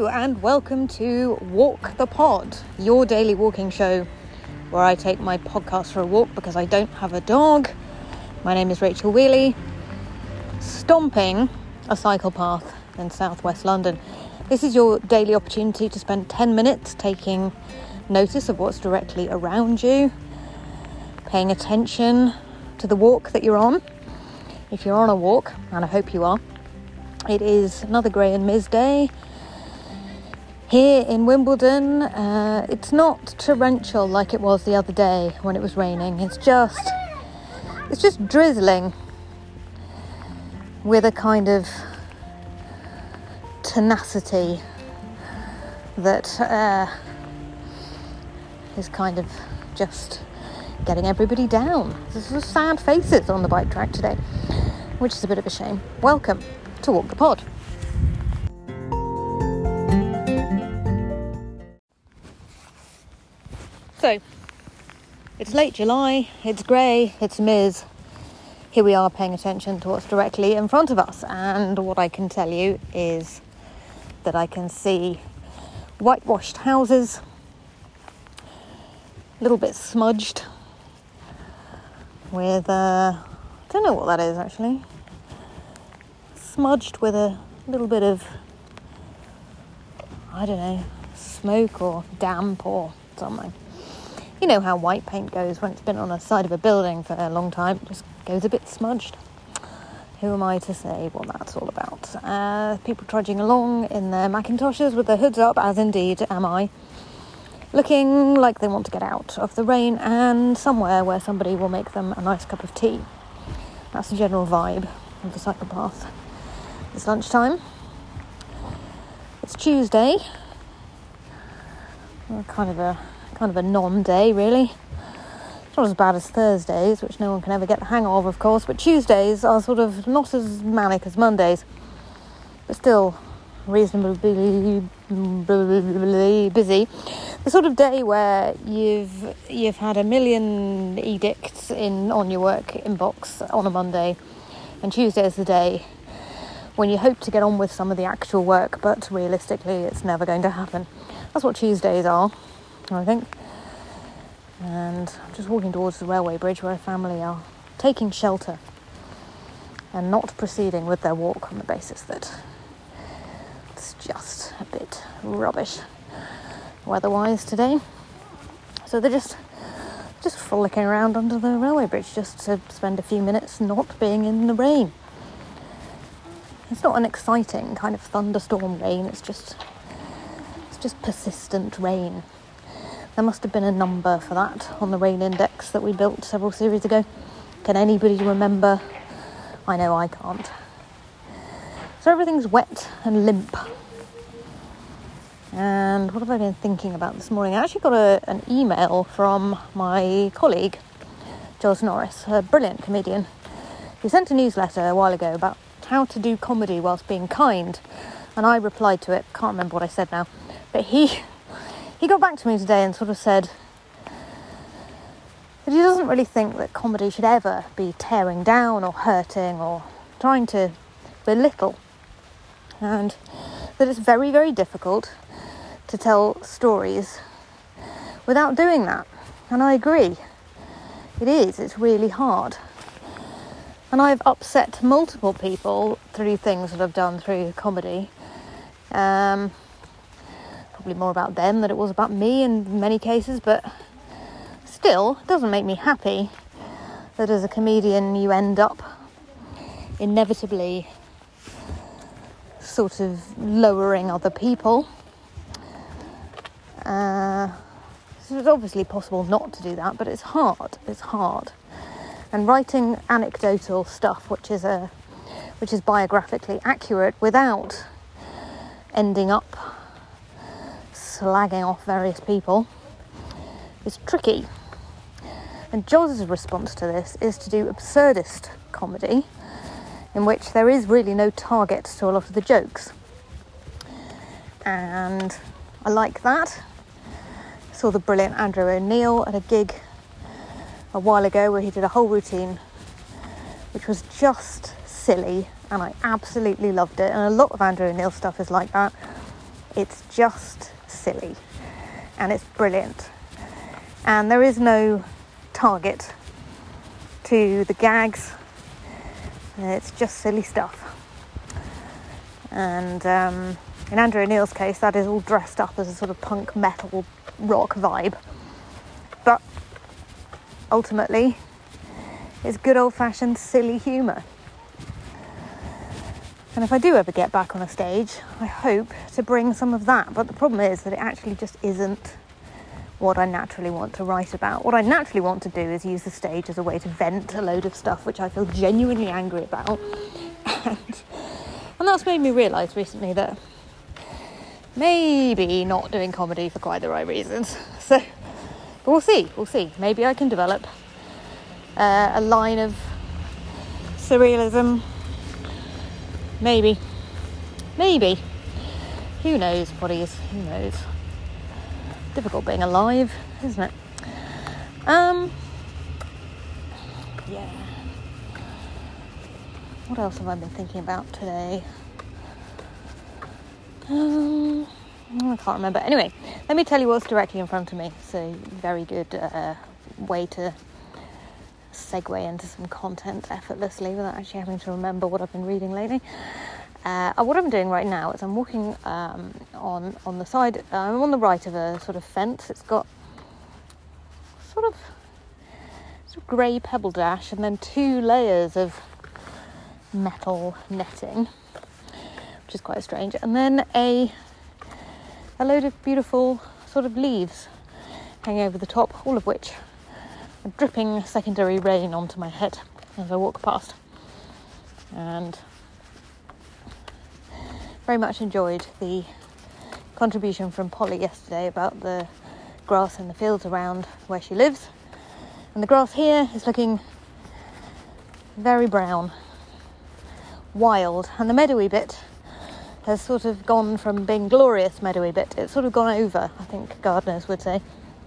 Hello and welcome to Walk the Pod, your daily walking show where I take my podcast for a walk because I don't have a dog. My name is Rachel Wheely, stomping a cycle path in southwest London. This is your daily opportunity to spend 10 minutes taking notice of what's directly around you, paying attention to the walk that you're on, if you're on a walk, and I hope you are. It is another grey and miz day. Here in Wimbledon, it's not torrential like it was the other day when it was raining. It's just drizzling with a kind of tenacity that is kind of just getting everybody down. There's some sad faces on the bike track today, which is a bit of a shame. Welcome to Walk the Pod. So, it's late July, it's grey, it's miz. Here we are paying attention to what's directly in front of us, and what I can tell you is that I can see whitewashed houses, a little bit smudged with, I don't know what that is actually, smudged with a little bit of, I don't know, smoke or damp or something. You know how white paint goes when it's been on the side of a building for a long time. It just goes a bit smudged. Who am I to say what that's all about? People trudging along in their Macintoshes with their hoods up, as indeed am I, looking like they want to get out of the rain and somewhere where somebody will make them a nice cup of tea. That's the general vibe of the cycle path. It's lunchtime. It's Tuesday. Kind of a nom day, really. It's not as bad as Thursdays, which no one can ever get the hang of course, but Tuesdays are sort of not as manic as Mondays, but still reasonably busy. The sort of day where you've had a million edicts on your work inbox on a Monday, and Tuesday is the day when you hope to get on with some of the actual work, but realistically it's never going to happen. That's what Tuesdays are, I think. And I'm just walking towards the railway bridge where a family are taking shelter and not proceeding with their walk on the basis that it's just a bit rubbish weather-wise today. So they're just frolicking around under the railway bridge just to spend a few minutes not being in the rain. It's not an exciting kind of thunderstorm rain, it's just persistent rain. There must have been a number for that on the rain index that we built several series ago. Can anybody remember? I know I can't. So everything's wet and limp. And what have I been thinking about this morning? I actually got an email from my colleague, Giles Norris, a brilliant comedian, who sent a newsletter a while ago about how to do comedy whilst being kind. And I replied to it. Can't remember what I said now. But he got back to me today and sort of said that he doesn't really think that comedy should ever be tearing down or hurting or trying to belittle, and that it's very, very difficult to tell stories without doing that. And I agree. It is. It's really hard. And I've upset multiple people through things that I've done through comedy. Probably more about them than it was about me in many cases, but still, it doesn't make me happy that as a comedian you end up inevitably sort of lowering other people. So it's obviously possible not to do that, but it's hard. And writing anecdotal stuff which is biographically accurate without ending up slagging off various people is tricky. And Jos's response to this is to do absurdist comedy, in which there is really no target to a lot of the jokes. And I like that. I saw the brilliant Andrew O'Neill at a gig a while ago where he did a whole routine which was just silly, and I absolutely loved it. And a lot of Andrew O'Neill stuff is like that. It's just silly and it's brilliant. And there is no target to the gags. It's just silly stuff. And in Andrew O'Neill's case, that is all dressed up as a sort of punk metal rock vibe. But ultimately, it's good old-fashioned silly humour. And if I do ever get back on a stage, I hope to bring some of that. But the problem is that it actually just isn't what I naturally want to write about. What I naturally want to do is use the stage as a way to vent a load of stuff which I feel genuinely angry about. And that's made me realise recently that maybe not doing comedy for quite the right reasons. So we'll see. Maybe I can develop a line of surrealism. Maybe. Who knows, buddies? Who knows? Difficult being alive, isn't it? Yeah. What else have I been thinking about today? I can't remember. Anyway, let me tell you what's directly in front of me. So, very good way to segue into some content effortlessly without actually having to remember what I've been reading lately. What I'm doing right now is I'm walking on the side. I'm on the right of a sort of fence. It's got sort of grey pebble dash and then two layers of metal netting, which is quite strange. And then a load of beautiful sort of leaves hanging over the top, all of which are dripping secondary rain onto my head as I walk past. And very much enjoyed the contribution from Polly yesterday about the grass in the fields around where she lives, and the grass here is looking very brown, wild, and the meadowy bit has sort of gone from being glorious meadowy bit, it's sort of gone over. I think gardeners would say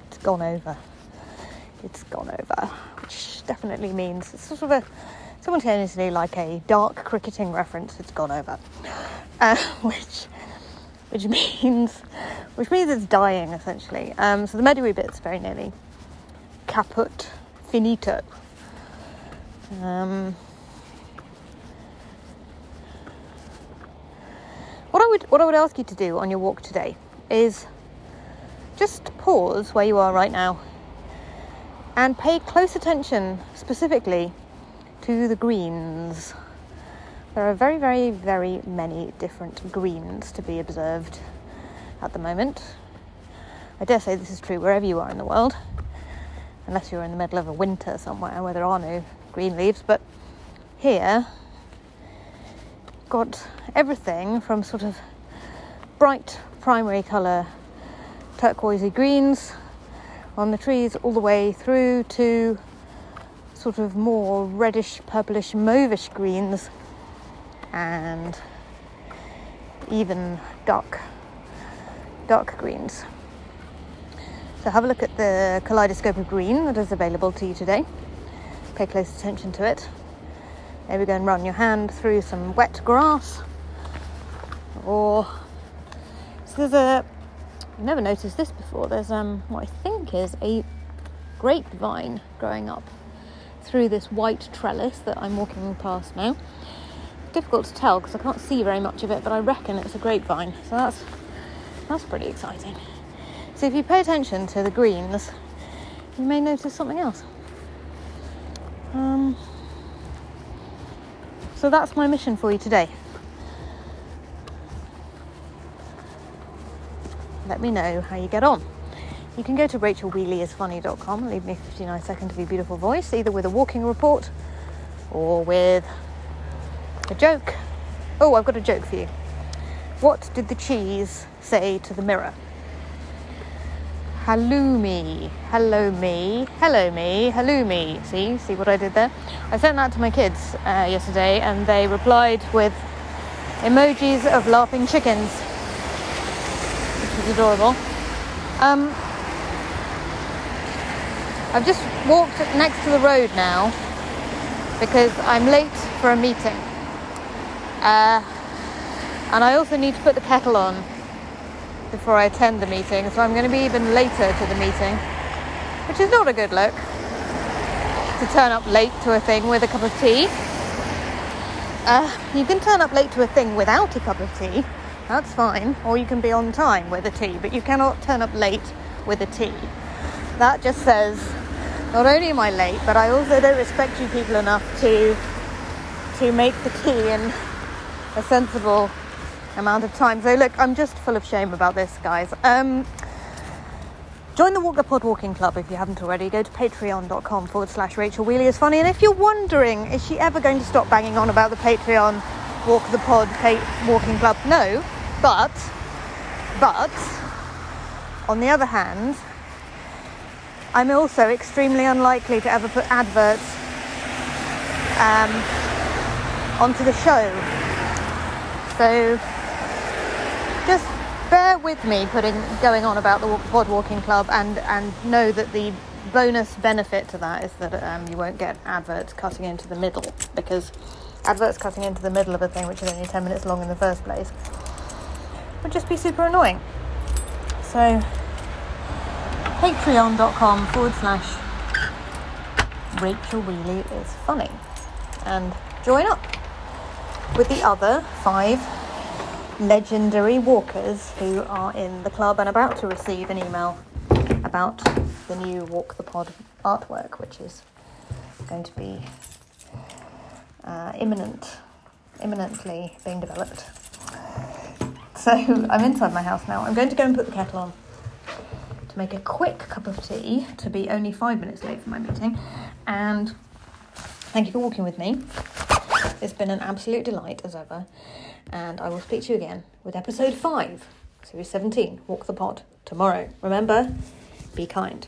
it's gone over, which definitely means it's sort of a simultaneously like a dark cricketing reference. It's gone over. Which means it's dying, essentially. So the meadowy bit's very nearly caput, finito. What I would ask you to do on your walk today is just pause where you are right now and pay close attention specifically to the greens. There are very, very, very many different greens to be observed at the moment. I dare say this is true wherever you are in the world, unless you're in the middle of a winter somewhere where there are no green leaves. But here, got everything from sort of bright primary colour turquoisey greens on the trees all the way through to sort of more reddish, purplish, mauvish greens, and even dark greens. So have a look at the kaleidoscope of green that is available to you today. Pay close attention to it. Maybe go and run your hand through some wet grass. I've never noticed this before. There's what I think is a grapevine growing up through this white trellis that I'm walking past now. Difficult to tell because I can't see very much of it, but I reckon it's a grapevine, so that's pretty exciting. So if you pay attention to the greens, you may notice something else. So that's my mission for you today. Let me know how you get on. You can go to RachelWheelyIsFunny.com and leave me a 59 second of your beautiful voice, either with a walking report or with a joke. Oh, I've got a joke for you. What did the cheese say to the mirror? Hello me. See what I did there? I sent that to my kids yesterday, and they replied with emojis of laughing chickens, which is adorable. I've just walked next to the road now because I'm late for a meeting. And I also need to put the kettle on before I attend the meeting, so I'm going to be even later to the meeting, which is not a good look, to turn up late to a thing with a cup of tea. You can turn up late to a thing without a cup of tea, that's fine, or you can be on time with a tea, but you cannot turn up late with a tea. That just says, not only am I late, but I also don't respect you people enough to make the tea in a sensible amount of time. So look, I'm just full of shame about this, guys. Join the Walk the Pod walking club if you haven't already. Go to patreon.com/RachelWheelyIsFunny. And if you're wondering, is she ever going to stop banging on about the Patreon Walk the Pod walking club? No, but on the other hand, I'm also extremely unlikely to ever put adverts onto the show. So just bear with me going on about the Walk the Pod walking club, and know that the bonus benefit to that is that you won't get adverts cutting into the middle, because adverts cutting into the middle of a thing which is only 10 minutes long in the first place would just be super annoying. So patreon.com/RachelWheelyIsFunny and join up with the other 5 legendary walkers who are in the club and about to receive an email about the new Walk the Pod artwork, which is going to be imminently being developed. So I'm inside my house now. I'm going to go and put the kettle on to make a quick cup of tea, to be only 5 minutes late for my meeting. And thank you for walking with me. It's been an absolute delight as ever. And I will speak to you again with episode 5, series 17, Walk the Pod, tomorrow. Remember, be kind.